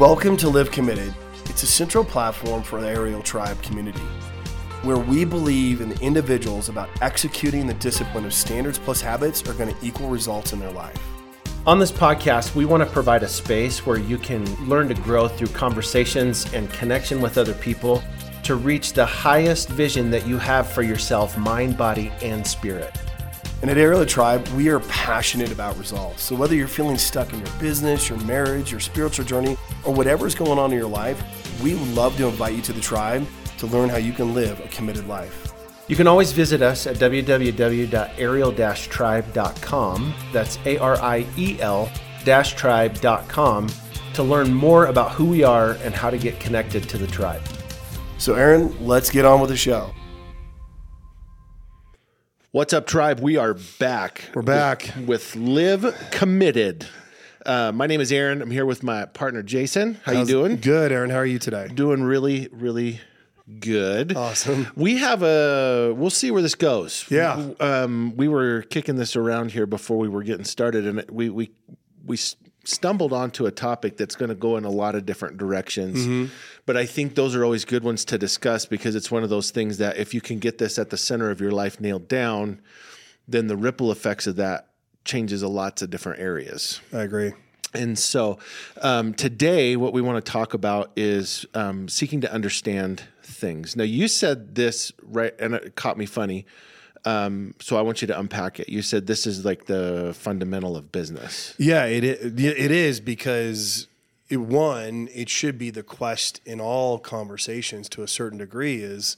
Welcome to Live Committed. It's a central platform for the Ariel Tribe community, where we believe in the individuals about executing the discipline of standards plus habits are going to equal results in their life. On this podcast, we want to provide a space where you can learn to grow through conversations and connection with other people to reach the highest vision that you have for yourself, mind, body, and spirit. And at Ariel Tribe, we are passionate about results. So whether you're feeling stuck in your business, your marriage, your spiritual journey, or whatever's going on in your life, we would love to invite you to the tribe to learn how you can live a committed life. You can always visit us at www.ariel-tribe.com. That's ariel-tribe.com to learn more about who we are and how to get connected to the tribe. So Aaron, let's get on with the show. What's up, tribe? We are back. We're back. With Live Committed. My name is Aaron. I'm here with my partner, Jason. How's you doing? Good, Aaron. How are you today? Doing really, really good. Awesome. We have we'll see where this goes. Yeah. We were kicking this around here before we were getting started, and we stumbled onto a topic that's going to go in a lot of different directions. Mm-hmm. But I think those are always good ones to discuss because it's one of those things that if you can get this at the center of your life nailed down, then the ripple effects of that changes a lot of different areas. I agree. And so today what we want to talk about is seeking to understand things. Now you said this, right, and it caught me funny. So I want you to unpack it. You said this is like the fundamental of business. Yeah, it is because it should be the quest in all conversations to a certain degree is,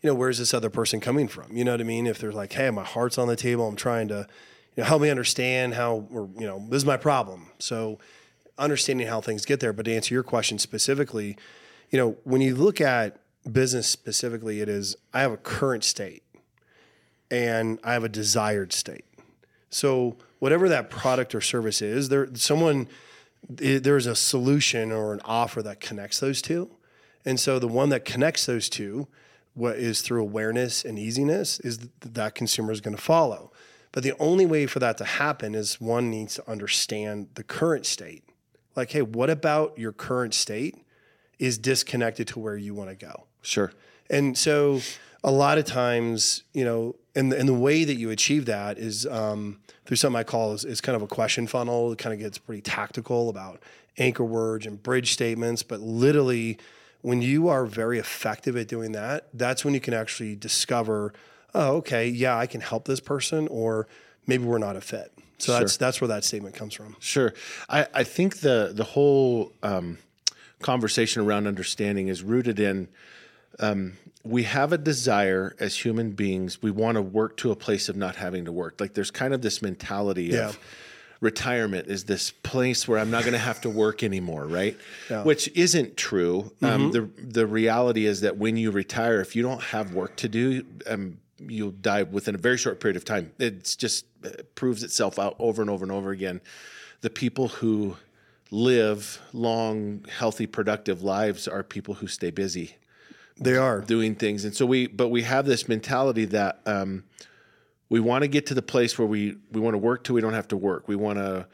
you know, where's this other person coming from? You know what I mean? If they're like, hey, my heart's on the table, I'm trying to, you know, help me understand how, or, you know, this is my problem. So understanding how things get there. But to answer your question specifically, you know, when you look at business specifically, it is, I have a current state. And I have a desired state. So whatever that product or service is, there's a solution or an offer that connects those two. And so the one that connects those two, what is through awareness and easiness, is that consumer is going to follow. But the only way for that to happen is one needs to understand the current state. Like, hey, what about your current state is disconnected to where you want to go? Sure. And so a lot of times, you know, and the way that you achieve that is through something I call is kind of a question funnel. It kind of gets pretty tactical about anchor words and bridge statements. But literally, when you are very effective at doing that, that's when you can actually discover, oh, okay, yeah, I can help this person, or maybe we're not a fit. So sure. That's where that statement comes from. Sure. I think the whole conversation around understanding is rooted in we have a desire as human beings. We want to work to a place of not having to work. Like there's kind of this mentality of retirement is this place where I'm not going to have to work anymore, right? Yeah. Which isn't true. Mm-hmm. The reality is that when you retire, if you don't have work to do, you'll die within a very short period of time. It proves itself out over and over and over again. The people who live long, healthy, productive lives are people who stay busy. They are doing things. And so we have this mentality that we want to get to the place where we want to work till we don't have to work. We want to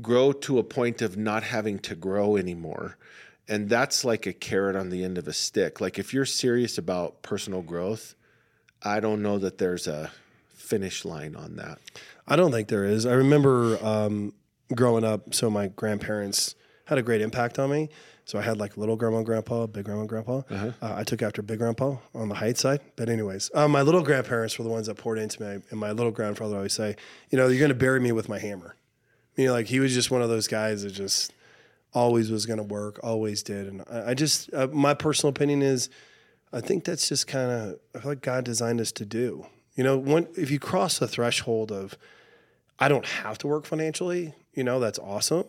grow to a point of not having to grow anymore. And that's like a carrot on the end of a stick. Like if you're serious about personal growth, I don't know that there's a finish line on that. I don't think there is. I remember growing up, so my grandparents had a great impact on me. So I had like little grandma and grandpa, big grandma and grandpa. Uh-huh. I took after big grandpa on the height side. But anyways, my little grandparents were the ones that poured into me. And my little grandfather would always say, you know, you're going to bury me with my hammer. You know, like he was just one of those guys that just always was going to work, always did. And I just my personal opinion is, I think that's just kind of, I feel like God designed us to do. You know, if you cross the threshold of, I don't have to work financially, you know, that's awesome.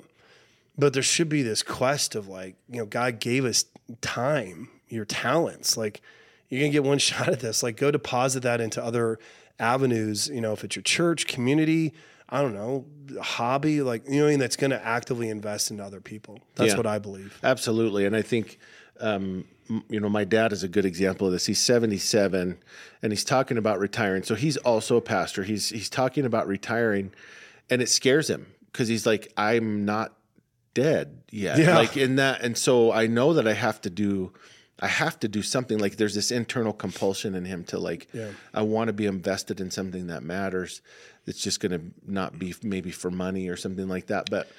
But there should be this quest of like, you know, God gave us time, your talents. Like, you're going to get one shot at this. Like, go deposit that into other avenues, you know, if it's your church, community, I don't know, hobby, like, you know what I mean? That's going to actively invest in other people. That's what I believe. Absolutely. And I think, you know, my dad is a good example of this. He's 77 and he's talking about retiring. So he's also a pastor. He's talking about retiring and it scares him because he's like, I'm not dead yet. Yeah. Like in that. And so I know that I have to do something. Like there's this internal compulsion in him to like, yeah. I want to be invested in something that matters. It's just going to not be maybe for money or something like that. But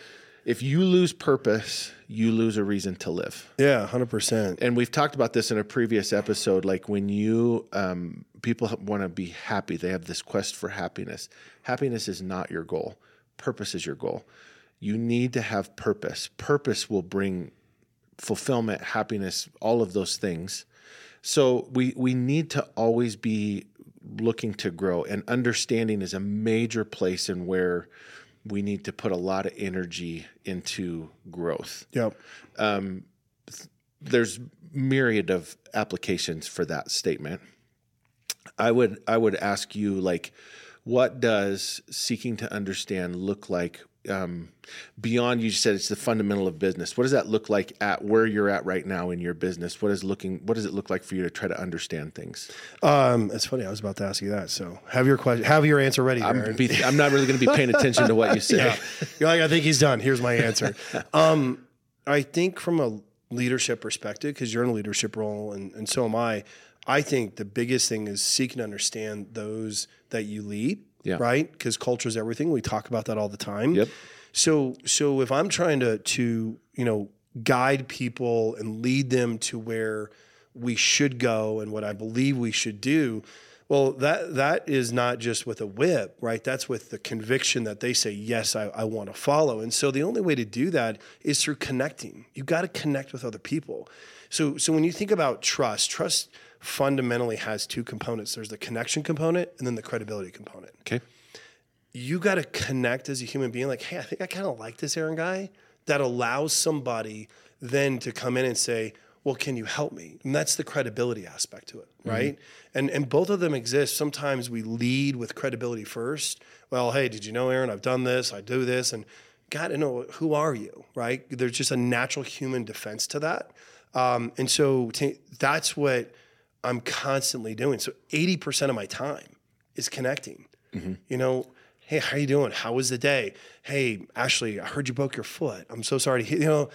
if you lose purpose, you lose a reason to live. Yeah, 100%. And we've talked about this in a previous episode. Like when you, people want to be happy, they have this quest for happiness. Happiness is not your goal. Purpose is your goal. You need to have purpose. Purpose will bring fulfillment, happiness, all of those things. So we need to always be looking to grow, and understanding is a major place in where we need to put a lot of energy into growth. Yep. There's myriad of applications for that statement. I would ask you, like, what does seeking to understand look like beyond, you said it's the fundamental of business. What does that look like at where you're at right now in your business? What does it look like for you to try to understand things? It's funny. I was about to ask you that. So have your answer ready. I'm not really going to be paying attention to what you say. Yeah. You're like, I think he's done. Here's my answer. I think from a leadership perspective, cause you're in a leadership role and so am I think the biggest thing is seeking to understand those that you lead. Yeah. Right? Because culture is everything. We talk about that all the time. Yep. So if I'm trying to guide people and lead them to where we should go and what I believe we should do, well, that is not just with a whip, right? That's with the conviction that they say, yes, I want to follow. And so the only way to do that is through connecting. You've got to connect with other people. So when you think about trust fundamentally has two components. There's the connection component and then the credibility component. Okay. You got to connect as a human being. Like, hey, I think I kind of like this Aaron guy. That allows somebody then to come in and say, well, can you help me? And that's the credibility aspect to it, right? Mm-hmm. And both of them exist. Sometimes we lead with credibility first. Well, hey, did you know, Aaron, I've done this. I do this. And got to know, who are you, right? There's just a natural human defense to that. And so that's what I'm constantly doing. So 80% of my time is connecting. Mm-hmm. Hey, how are you doing? How was the day? Hey, Ashley, I heard you broke your foot. I'm so sorry to hear,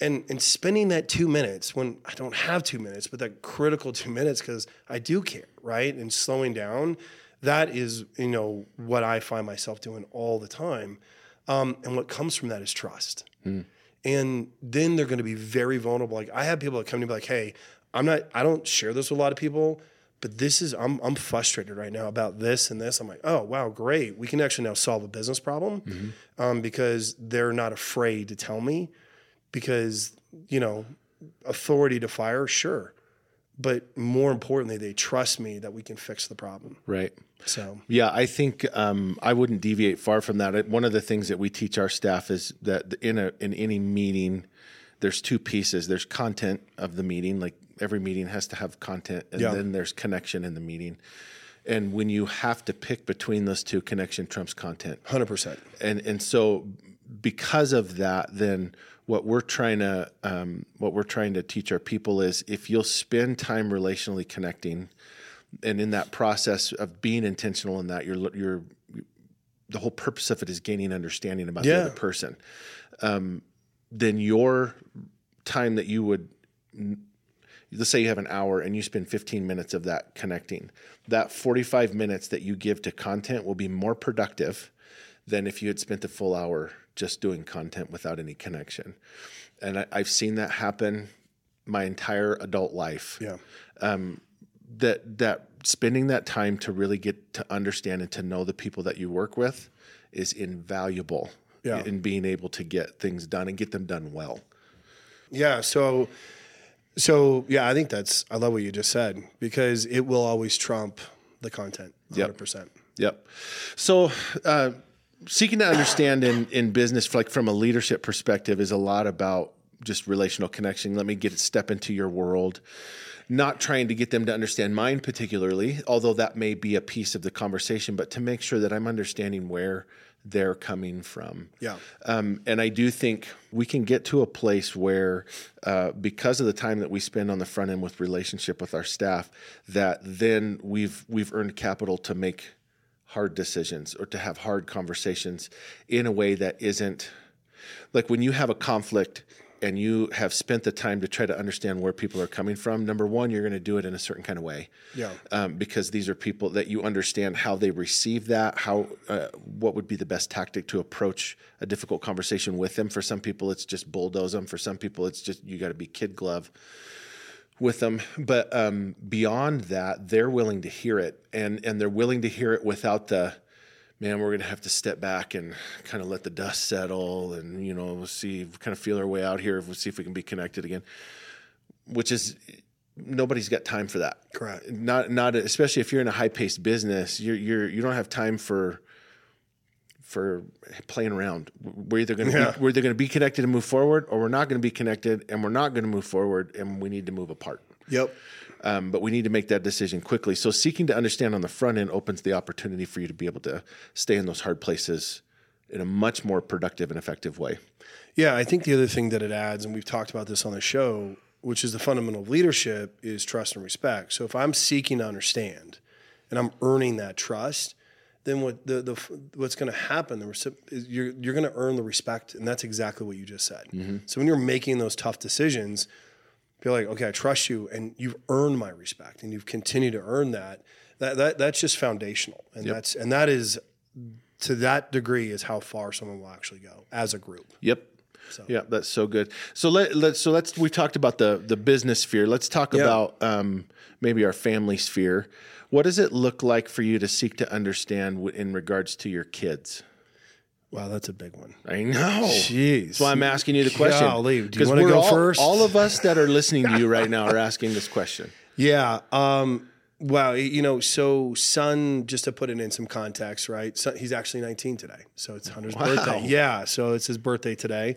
and spending that 2 minutes when I don't have 2 minutes, but that critical 2 minutes, because I do care, right? And slowing down, that is, what I find myself doing all the time. And what comes from that is trust. Mm. And then they're going to be very vulnerable. Like I have people that come to me like, hey, I don't share this with a lot of people, but this is, I'm frustrated right now about this and this. I'm like, oh, wow, great. We can actually now solve a business problem because they're not afraid to tell me because, authority to fire, sure. But more importantly, they trust me that we can fix the problem. Right. So, yeah, I think I wouldn't deviate far from that. One of the things that we teach our staff is that in any meeting, there's two pieces. There's content of the meeting, like every meeting has to have content, and then there's connection in the meeting. And when you have to pick between those two, connection trumps content. 100%. And so because of that, then what we're trying to teach our people is if you'll spend time relationally connecting, and in that process of being intentional in that, you're the whole purpose of it is gaining understanding about the other person. Then your time that you would, let's say you have an hour and you spend 15 minutes of that connecting, that 45 minutes that you give to content will be more productive than if you had spent the full hour just doing content without any connection. And I've seen that happen my entire adult life. Yeah. That spending that time to really get to understand and to know the people that you work with is invaluable. Yeah. And being able to get things done and get them done well. Yeah. So yeah, I think I love what you just said because it will always trump the content 100%. Yep. So, seeking to understand in business, like from a leadership perspective, is a lot about just relational connection. Let me step into your world. Not trying to get them to understand mine particularly, although that may be a piece of the conversation, but to make sure that I'm understanding where they're coming from. Yeah. And I do think we can get to a place where, because of the time that we spend on the front end with relationship with our staff, that then we've earned capital to make hard decisions or to have hard conversations in a way that isn't Like when you have a conflict and you have spent the time to try to understand where people are coming from, number one, you're going to do it in a certain kind of way. Yeah. Because these are people that you understand how they receive that, how, what would be the best tactic to approach a difficult conversation with them. For some people, it's just bulldoze them. For some people, it's just, you got to be kid glove with them. But beyond that, they're willing to hear it, and they're willing to hear it without the, man, we're going to have to step back and kind of let the dust settle and, you know, we'll see, kind of feel our way out here. We'll see if we can be connected again, which is, nobody's got time for that. Correct. Not especially if you're in a high paced business, you don't have time for playing around. We're either going to be connected and move forward, or we're not going to be connected and we're not going to move forward, and we need to move apart. Yep. But we need to make that decision quickly. So seeking to understand on the front end opens the opportunity for you to be able to stay in those hard places in a much more productive and effective way. Yeah, I think the other thing that it adds, and we've talked about this on the show, which is the fundamental of leadership, is trust and respect. So if I'm seeking to understand and I'm earning that trust, then what's going to happen is you're going to earn the respect, and that's exactly what you just said. Mm-hmm. So when you're making those tough decisions, you're like, okay, I trust you, and you've earned my respect, and you've continued to earn that. That's just foundational, and that is to that degree is how far someone will actually go as a group. Yep. So. Yeah, that's so good. So let's we talked about the business sphere. Let's talk about maybe our family sphere. What does it look like for you to seek to understand in regards to your kids? Wow, that's a big one. I know. Jeez. That's why I'm asking you the question. Golly, do you want to go first? All of us that are listening to you right now are asking this question. Yeah. Wow. You know, so son, just to put it in some context, right? Son, he's actually 19 today. So it's Hunter's birthday. Yeah. So it's his birthday today.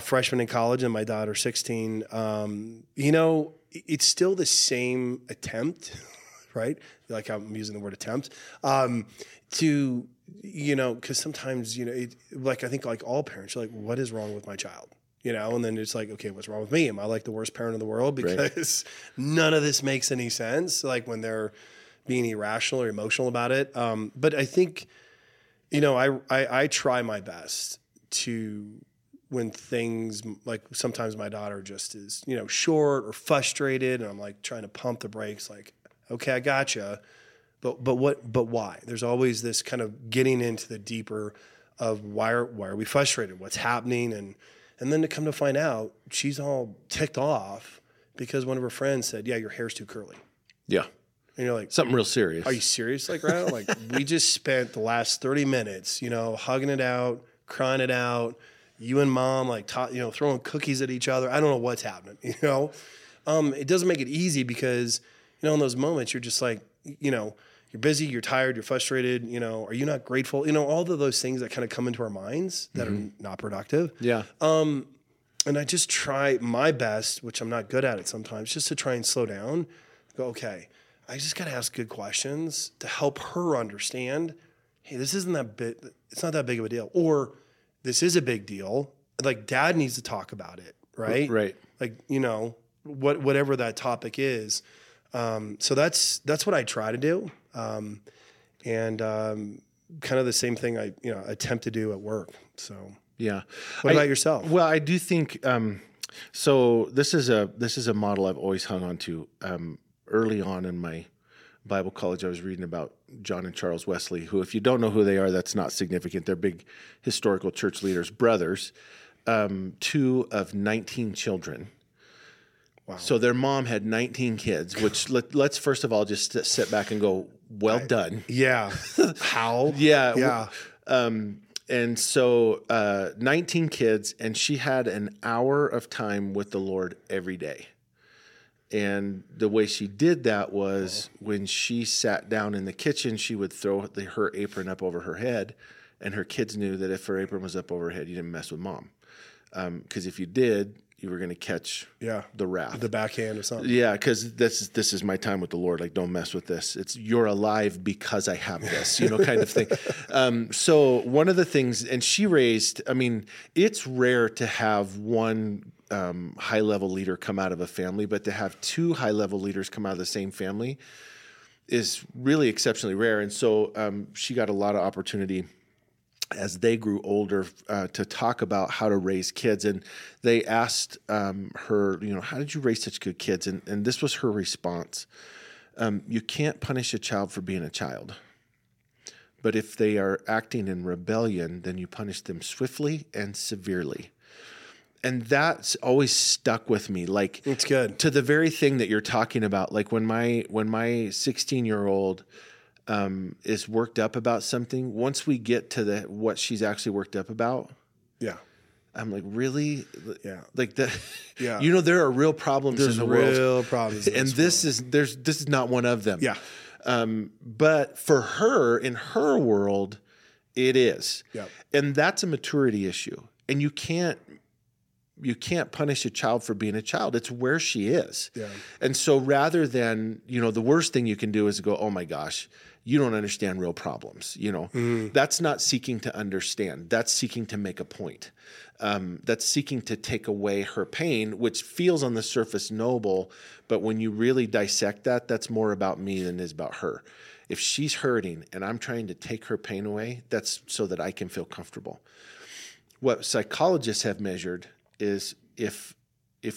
Freshman in college, and my daughter, 16. You know, it's still the same attempt, right? Like I'm using the word attempt. To... you know, because sometimes, you know, I think like all parents, you're like, what is wrong with my child? You know, and then it's like, okay, what's wrong with me? Am I like the worst parent in the world? Because none of this makes any sense, like when they're being irrational or emotional about it. But I think, you know, I try my best to, when things, like sometimes my daughter just is, you know, short or frustrated, and I'm like trying to pump the brakes, like, okay, I gotcha. But why? There's always this kind of getting into the deeper of why are we frustrated? What's happening? And then to come to find out, she's all ticked off because one of her friends said, yeah, your hair's too curly. Yeah. And you're like, something real serious. Are you serious? Like, right? Like we just spent the last 30 minutes, you know, hugging it out, crying it out, you and mom, like, you know, throwing cookies at each other. I don't know what's happening, you know? It doesn't make it easy because, you know, in those moments, you're just like, you know, you're busy, you're tired, you're frustrated, you know, are you not grateful? You know, all of those things that kind of come into our minds that mm-hmm. are not productive. Yeah. And I just try my best, which I'm not good at it sometimes, just to try and slow down, go, okay, I just got to ask good questions to help her understand, hey, this isn't that big, it's not that big of a deal, or this is a big deal. Like dad needs to talk about it, right? Right. Like, you know, whatever that topic is. So that's what I try to do. Kind of the same thing I, you know, attempt to do at work. So, yeah. What about yourself? Well, I do think, so this is a model I've always hung on to. Early on in my Bible college, I was reading about John and Charles Wesley, who, if you don't know who they are, that's not significant. They're big historical church leaders, brothers, 2 of 19 children. Wow. So their mom had 19 kids, which let's first of all just sit back and go, well done. Yeah. How? Yeah. Yeah. And so 19 kids, and she had an hour of time with the Lord every day. And the way she did that was when she sat down in the kitchen, she would throw her apron up over her head, and her kids knew that if her apron was up over her head, you didn't mess with mom. Because if you did, you were going to catch the wrath. The backhand or something. Yeah, because this is my time with the Lord. Like, don't mess with this. It's you're alive because I have this, you know, kind of thing. So one of the things, and she raised, I mean, it's rare to have one high-level leader come out of a family, but to have 2 high-level leaders come out of the same family is really exceptionally rare. And so she got a lot of opportunity as they grew older, to talk about how to raise kids. And they asked her, you know, how did you raise such good kids? And this was her response. You can't punish a child for being a child. But if they are acting in rebellion, then you punish them swiftly and severely. And that's always stuck with me. Like, it's good. To the very thing that you're talking about. Like when my 16-year-old is worked up about something, once we get to what she's actually worked up about, yeah, I'm like, really? Yeah. Like that. Yeah. You know, there are real problems in the world. There's real problems. And this is not one of them. Yeah. But for her, in her world, it is. Yep. And that's a maturity issue. And you can't punish a child for being a child. It's where she is. Yeah. And so rather than, you know, the worst thing you can do is go, oh my gosh, you don't understand real problems. You know, That's not seeking to understand. That's seeking to make a point. That's seeking to take away her pain, which feels on the surface noble. But when you really dissect that, that's more about me than it is about her. If she's hurting and I'm trying to take her pain away, that's so that I can feel comfortable. What psychologists have measured is if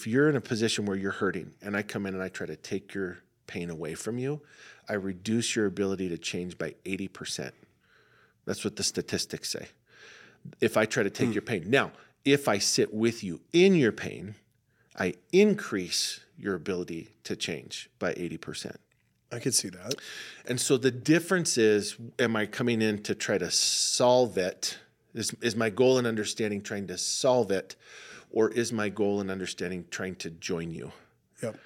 you're in a position where you're hurting and I come in and I try to take your pain away from you, I reduce your ability to change by 80%. That's what the statistics say. If I try to take your pain. Now, if I sit with you in your pain, I increase your ability to change by 80%. I could see that. And so the difference is, am I coming in to try to solve it? Is my goal in understanding trying to solve it, or is my goal in understanding trying to join you? Yep.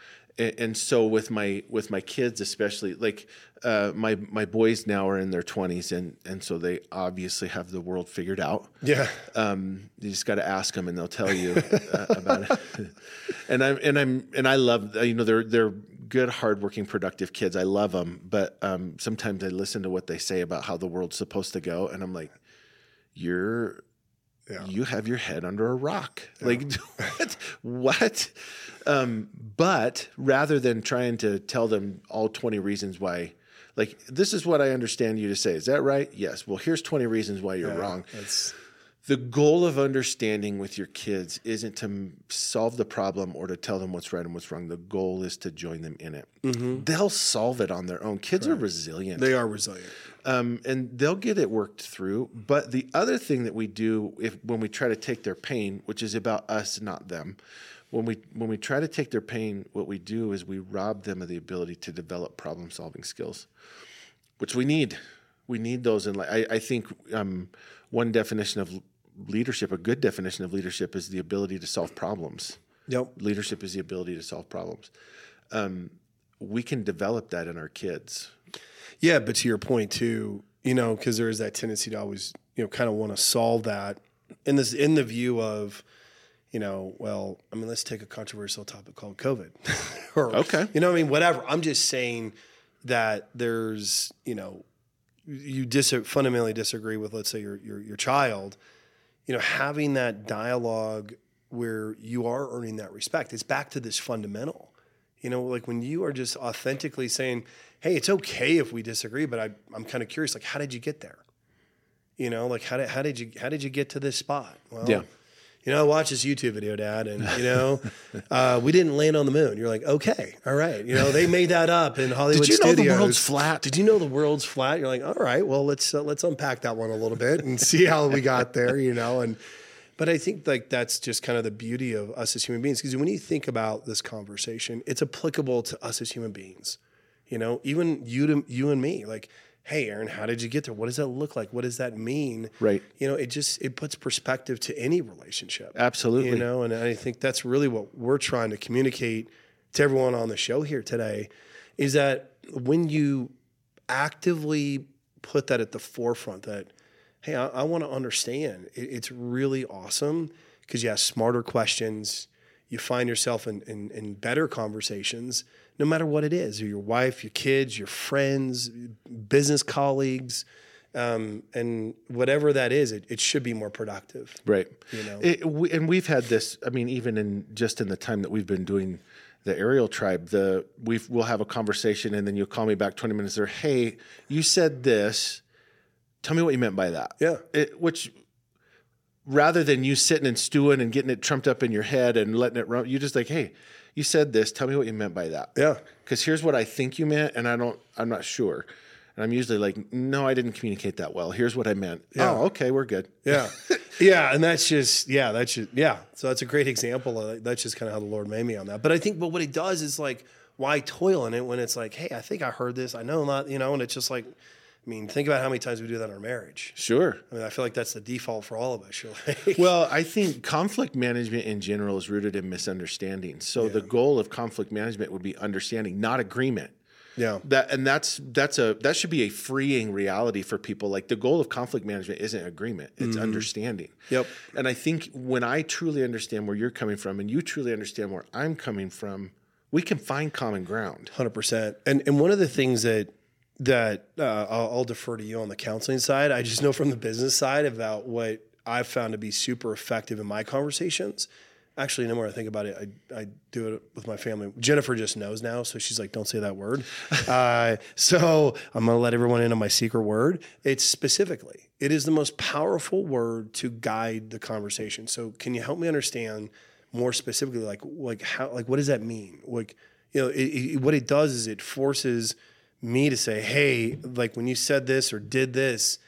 And so with my kids, especially, like my boys now are in their 20s, and so they obviously have the world figured out. Yeah. You just got to ask them, and they'll tell you about it. And I love, you know, they're good, hardworking, productive kids. I love them, but sometimes I listen to what they say about how the world's supposed to go, and I'm like, you have your head under a rock. Yeah. Like, what? But rather than trying to tell them all 20 reasons why, like, this is what I understand you to say. Is that right? Yes. Well, here's 20 reasons why you're wrong. The goal of understanding with your kids isn't to solve the problem or to tell them what's right and what's wrong. The goal is to join them in it. Mm-hmm. They'll solve it on their own. Kids are resilient. They are resilient. And they'll get it worked through. But the other thing that we do when we try to take their pain, which is about us, not them, when we try to take their pain, what we do is we rob them of the ability to develop problem-solving skills, which we need. We need those in life. I think one definition of leadership, a good definition of leadership, is the ability to solve problems. Yep. Leadership is the ability to solve problems. We can develop that in our kids. Yeah, but to your point too, you know, because there is that tendency to always, you know, kind of want to solve that in the view of, you know, well, I mean, let's take a controversial topic called COVID. Or, okay. You know what I mean? Whatever. I'm just saying that there's, you know, you fundamentally disagree with, let's say, your child. You know, having that dialogue where you are earning that respect, it's back to this fundamental, you know, like when you are just authentically saying, hey, it's okay if we disagree, but I'm kind of curious, like, how did you get there? You know, like, how did you get to this spot? Well, yeah. You know, watch this YouTube video, Dad, and, you know, we didn't land on the moon. You're like, okay, all right. You know, they made that up in Hollywood studios. Did you know the world's flat? Did you know the world's flat? You're like, all right, well, let's unpack that one a little bit and see how we got there, you know. But I think, like, that's just kind of the beauty of us as human beings, because when you think about this conversation, it's applicable to us as human beings, you know, even you and me, like, hey, Aaron, how did you get there? What does that look like? What does that mean? Right. You know, it puts perspective to any relationship. Absolutely. You know, and I think that's really what we're trying to communicate to everyone on the show here today, is that when you actively put that at the forefront, that, hey, I want to understand, it's really awesome, because you ask smarter questions, you find yourself in better conversations, no matter what it is, or your wife, your kids, your friends, business colleagues, and whatever that is, it should be more productive. Right. You know? And we've had this, I mean, even in the time that we've been doing the Ariel Tribe, we'll have a conversation, and then you'll call me back 20 minutes later, hey, you said this, Tell me what you meant by that. Yeah. Which rather than you sitting and stewing and getting it trumped up in your head and letting it run, you just like, hey, you said this. Tell me what you meant by that. Yeah. Because here's what I think you meant, and I'm not sure. And I'm usually like, no, I didn't communicate that well. Here's what I meant. Yeah. Oh, okay, we're good. Yeah. Yeah. And that's just. So that's a great example. That's just kind of how the Lord made me on that. But I think, what it does is like, why toil in it when it's like, hey, I think I heard this. I know not, and it's just like, I mean, think about how many times we do that in our marriage. Sure. I mean, I feel like that's the default for all of us. Like. Well, I think conflict management in general is rooted in misunderstanding. So the goal of conflict management would be understanding, not agreement. Yeah. That should be a freeing reality for people. Like the goal of conflict management isn't agreement, it's understanding. Yep. And I think when I truly understand where you're coming from and you truly understand where I'm coming from, we can find common ground. 100%. And one of the things that I'll defer to you on the counseling side. I just know from the business side about what I've found to be super effective in my conversations. Actually, the more I think about it, I do it with my family. Jennifer just knows now, so she's like, don't say that word. So I'm going to let everyone in on my secret word. It is the most powerful word to guide the conversation. So can you help me understand more specifically, like how, like what does that mean? Like, what it does is it forces me to say, hey, like when you said this or did this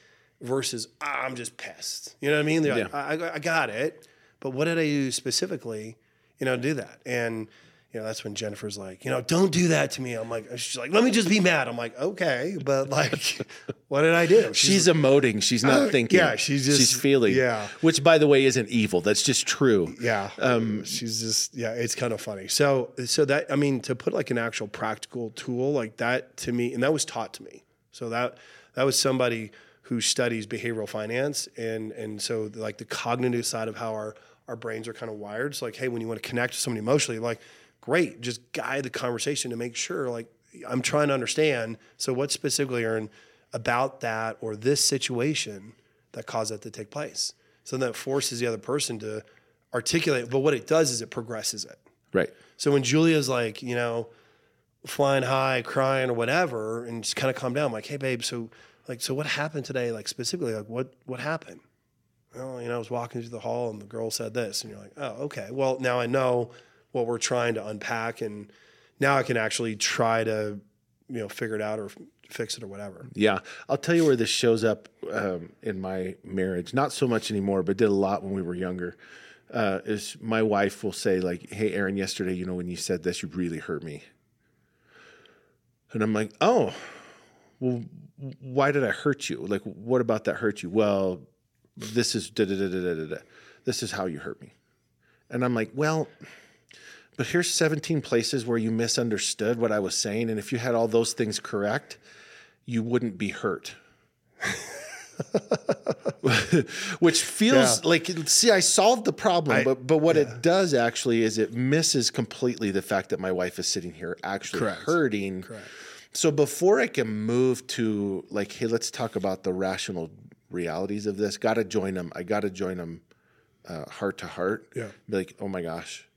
versus I'm just pissed. You know what I mean? They're like, I got it. But what did I do specifically, to do that? And, that's when Jennifer's like, don't do that to me. I'm like, she's like, let me just be mad. I'm like, okay, but like, what did I do? She's emoting. She's not thinking. Yeah, she's feeling. Yeah. Which, by the way, isn't evil. That's just true. Yeah. It's kind of funny. So that, to put like an actual practical tool like that to me, and that was taught to me. So that was somebody who studies behavioral finance. And so like the cognitive side of how our brains are kind of wired. So like, hey, when you want to connect with somebody emotionally, like, great. Just guide the conversation to make sure, like, I'm trying to understand. So what specifically, Aaron, about that or this situation that caused that to take place? So that forces the other person to articulate. But what it does is it progresses it. Right. So when Julia's like, flying high, crying or whatever, and just kind of calm down, I'm like, hey, babe, so what happened today? Like specifically, like what happened? Well, I was walking through the hall and the girl said this. And you're like, oh, okay. Well, now I know what we're trying to unpack, and now I can actually try to, figure it out or fix it or whatever. Yeah. I'll tell you where this shows up in my marriage. Not so much anymore, but did a lot when we were younger. Is my wife will say like, hey, Aaron, yesterday, when you said this, you really hurt me. And I'm like, oh, well, why did I hurt you? Like, what about that hurt you? Well, this is da-da-da-da-da-da. This is how you hurt me. And I'm like, well... but here's 17 places where you misunderstood what I was saying. And if you had all those things correct, you wouldn't be hurt. Which feels like, see, I solved the problem. But what it does actually is it misses completely the fact that my wife is sitting here actually hurting. Correct. So before I can move to like, hey, let's talk about the rational realities of this. I got to join them heart to heart. Yeah. Be like, oh, my gosh.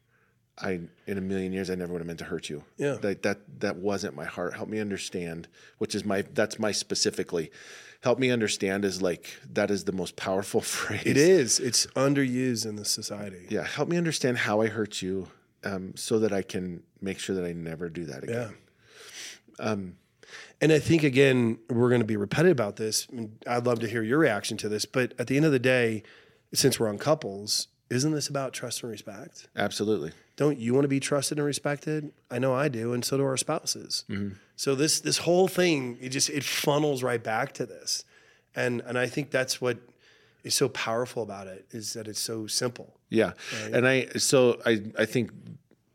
In a million years, I never would have meant to hurt you. Yeah. That wasn't my heart. Help me understand, that's my specifically. Help me understand is like, that is the most powerful phrase. It is. It's underused in this society. Yeah. Help me understand how I hurt you so that I can make sure that I never do that again. Yeah. And I think, again, we're going to be repetitive about this. I'd love to hear your reaction to this. But at the end of the day, since we're on couples, isn't this about trust and respect? Absolutely. Don't you want to be trusted and respected? I know I do, and so do our spouses. Mm-hmm. So this whole thing, it funnels right back to this. And I think that's what is so powerful about it, is that it's so simple. Yeah. Right? And I think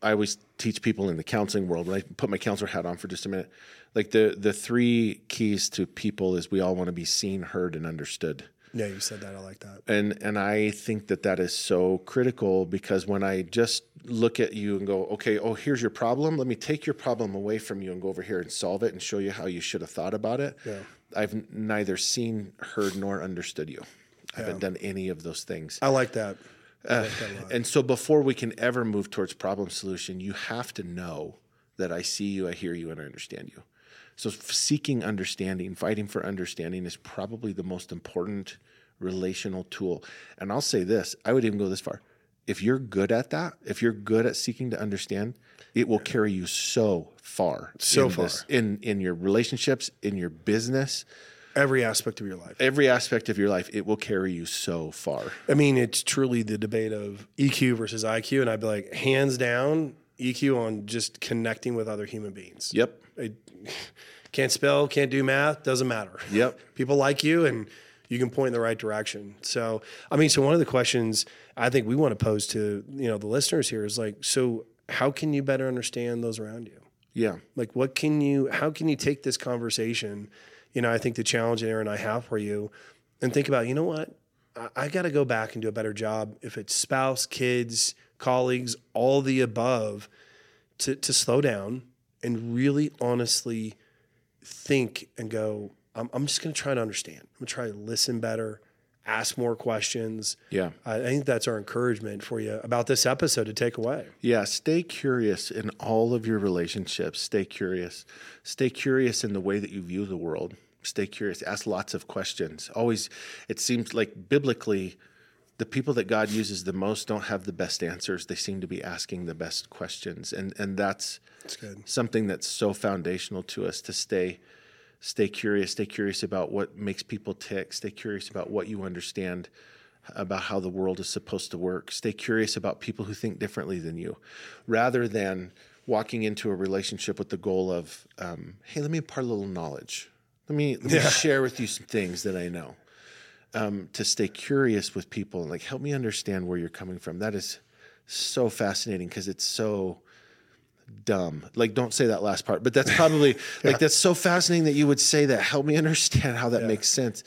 I always teach people in the counseling world, when I put my counselor hat on for just a minute, like the three keys to people is we all want to be seen, heard, and understood. Yeah, you said that. I like that. And I think that is so critical, because when I just look at you and go, okay, oh, here's your problem. Let me take your problem away from you and go over here and solve it and show you how you should have thought about it. Yeah. I've neither seen, heard, nor understood you. I haven't done any of those things. I like that. A lot. And so before we can ever move towards problem solution, you have to know that I see you, I hear you, and I understand you. So seeking understanding, fighting for understanding is probably the most important relational tool. And I'll say this, I would even go this far. If you're good at that, if you're good at seeking to understand, it will carry you so far in your relationships, in your business. Every aspect of your life. Every aspect of your life, it will carry you so far. I mean, it's truly the debate of EQ versus IQ. And I'd be like, hands down, EQ on just connecting with other human beings. Yep. I can't spell, can't do math, doesn't matter. Yep. People like you and you can point in the right direction. So, I mean, so one of the questions I think we want to pose to, you know, the listeners here is like, so how can you better understand those around you? Yeah. Like, how can you take this conversation? You know, I think the challenge Aaron and I have for you, and think about, you know what, I got to go back and do a better job, if it's spouse, kids, colleagues, all the above, to slow down and really honestly think and go, I'm just going to try to understand. I'm going to try to listen better, ask more questions. Yeah. I think that's our encouragement for you about this episode to take away. Yeah. Stay curious in all of your relationships. Stay curious. Stay curious in the way that you view the world. Stay curious. Ask lots of questions. Always, it seems like biblically, the people that God uses the most don't have the best answers. They seem to be asking the best questions. And that's good. Something that's so foundational to us, to stay curious. Stay curious about what makes people tick. Stay curious about what you understand about how the world is supposed to work. Stay curious about people who think differently than you, rather than walking into a relationship with the goal of, hey, let me impart a little knowledge. Let me share with you some things that I know. To stay curious with people and like, help me understand where you're coming from. That is so fascinating because it's so dumb. Like, don't say that last part, but that's probably like, that's so fascinating that you would say that. Help me understand how that makes sense.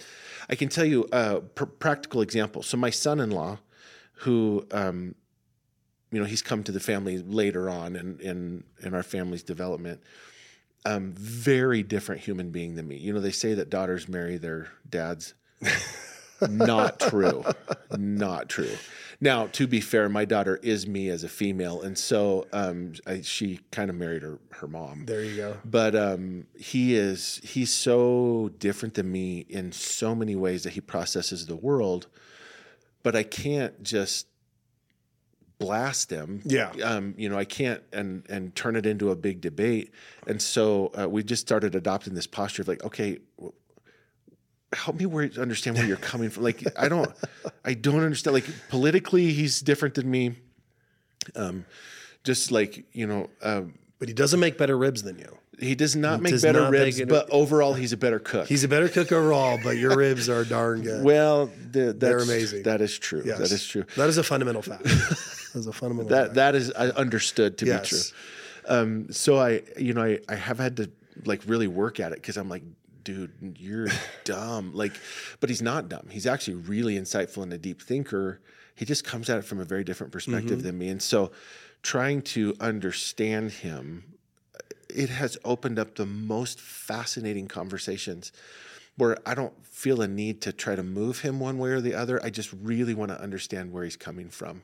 I can tell you a practical example. So my son-in-law, who, you know, he's come to the family later on in our family's development, very different human being than me. You know, they say that daughters marry their dads. Not true. Now, to be fair, my daughter is me as a female. And so she kind of married her mom. There you go. But he's so different than me in so many ways that he processes the world. But I can't just blast him. Yeah. You know, I can't and turn it into a big debate. And so we just started adopting this posture of like, okay, help me understand where you're coming from. Like, I don't understand. Like, politically, he's different than me. Just like, you know. But he doesn't make better ribs than you. He does not make better ribs, but overall, he's a better cook. He's a better cook overall, but your ribs are darn good. Well, they're amazing. That is true. Yes. That is true. That is a fundamental fact. That is a fundamental fact. That is understood to be true. So I have had to like really work at it because I'm like, dude, you're dumb. Like, but he's not dumb. He's actually really insightful and a deep thinker. He just comes at it from a very different perspective than me. And so trying to understand him, it has opened up the most fascinating conversations where I don't feel a need to try to move him one way or the other. I just really want to understand where he's coming from.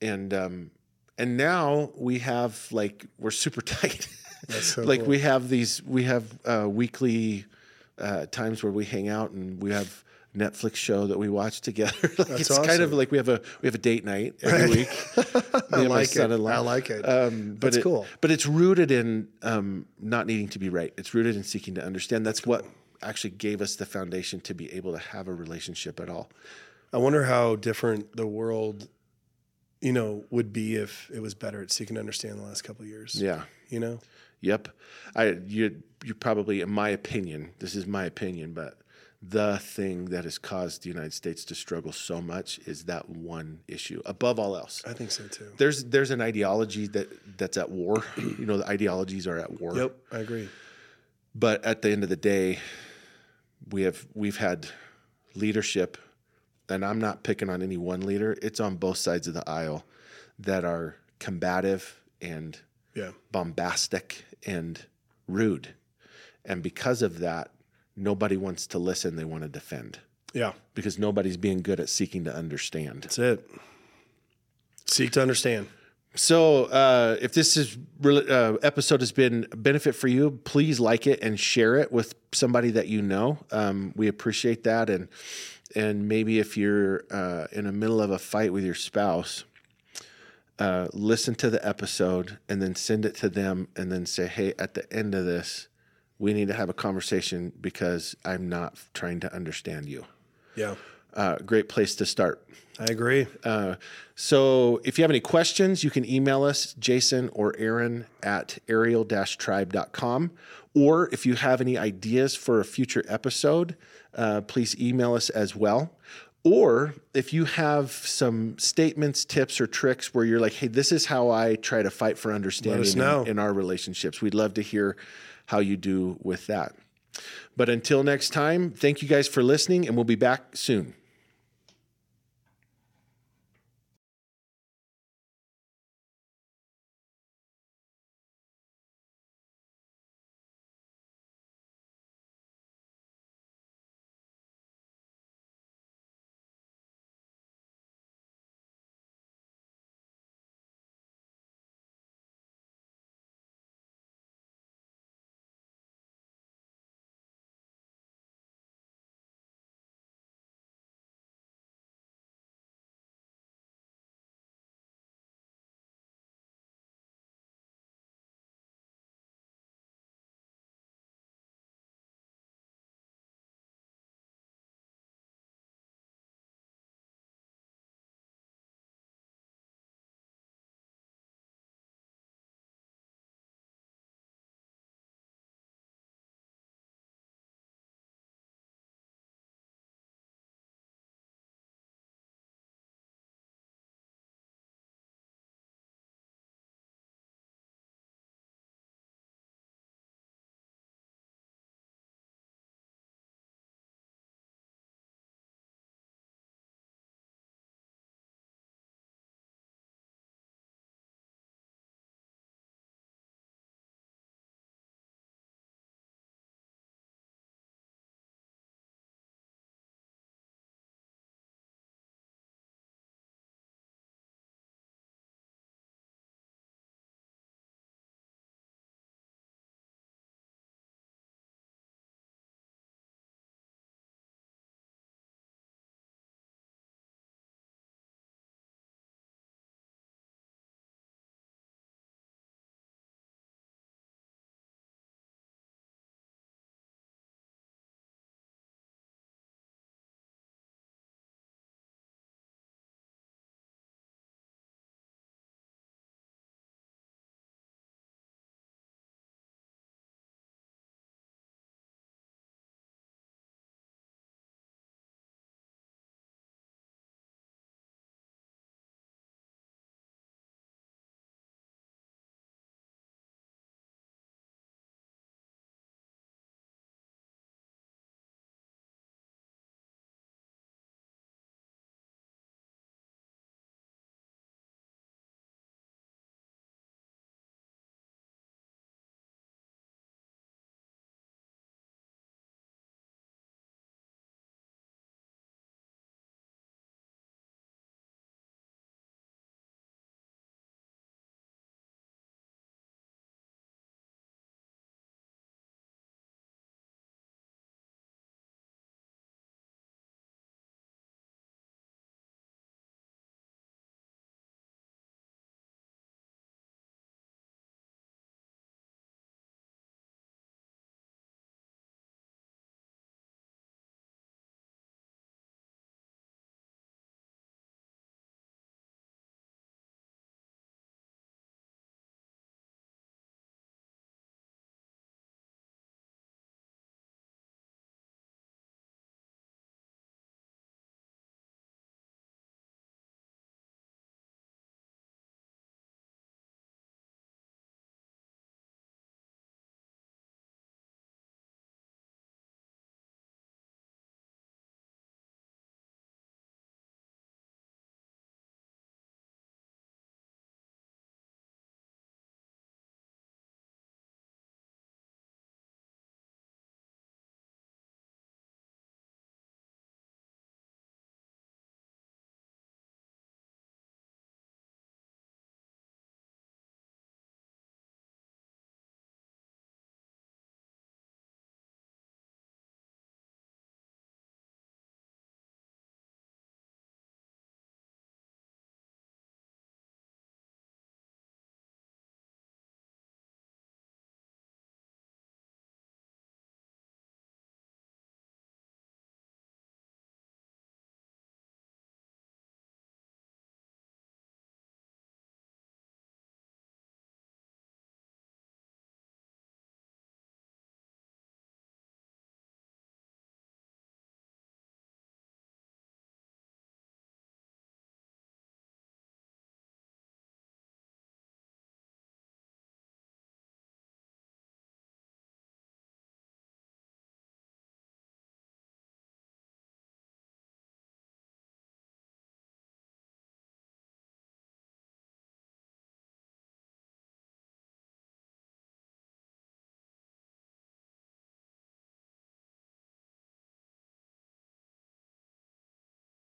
And now we have like, we're super tight. That's so like cool. we have weekly times where we hang out and we have Netflix show that we watch together. Like that's it's awesome. Kind of like we have a date night every week. I like it. But it's cool. But it's rooted in not needing to be right. It's rooted in seeking to understand. That's what actually gave us the foundation to be able to have a relationship at all. I wonder how different the world, you know, would be if it was better at seeking to understand the last couple of years. Yeah. You know? Yep. You probably, in my opinion, this is my opinion, but the thing that has caused the United States to struggle so much is that one issue above all else. I think so too. There's an ideology that's at war. You know, the ideologies are at war. Yep. I agree. But at the end of the day, we've had leadership, and I'm not picking on any one leader. It's on both sides of the aisle that are combative and bombastic and rude. And because of that, nobody wants to listen. They want to defend. Yeah. Because nobody's being good at seeking to understand. That's it. Seek to understand. So if this is episode has been a benefit for you, please like it and share it with somebody that you know. We appreciate that. And maybe if you're in the middle of a fight with your spouse, listen to the episode and then send it to them and then say, hey, at the end of this, we need to have a conversation because I'm not trying to understand you. Yeah. Great place to start. I agree. So if you have any questions, you can email us, Jason or Aaron at ariel-tribe.com. Or if you have any ideas for a future episode, please email us as well. Or if you have some statements, tips, or tricks where you're like, hey, this is how I try to fight for understanding in our relationships. We'd love to hear how you do with that. But until next time, thank you guys for listening, and we'll be back soon.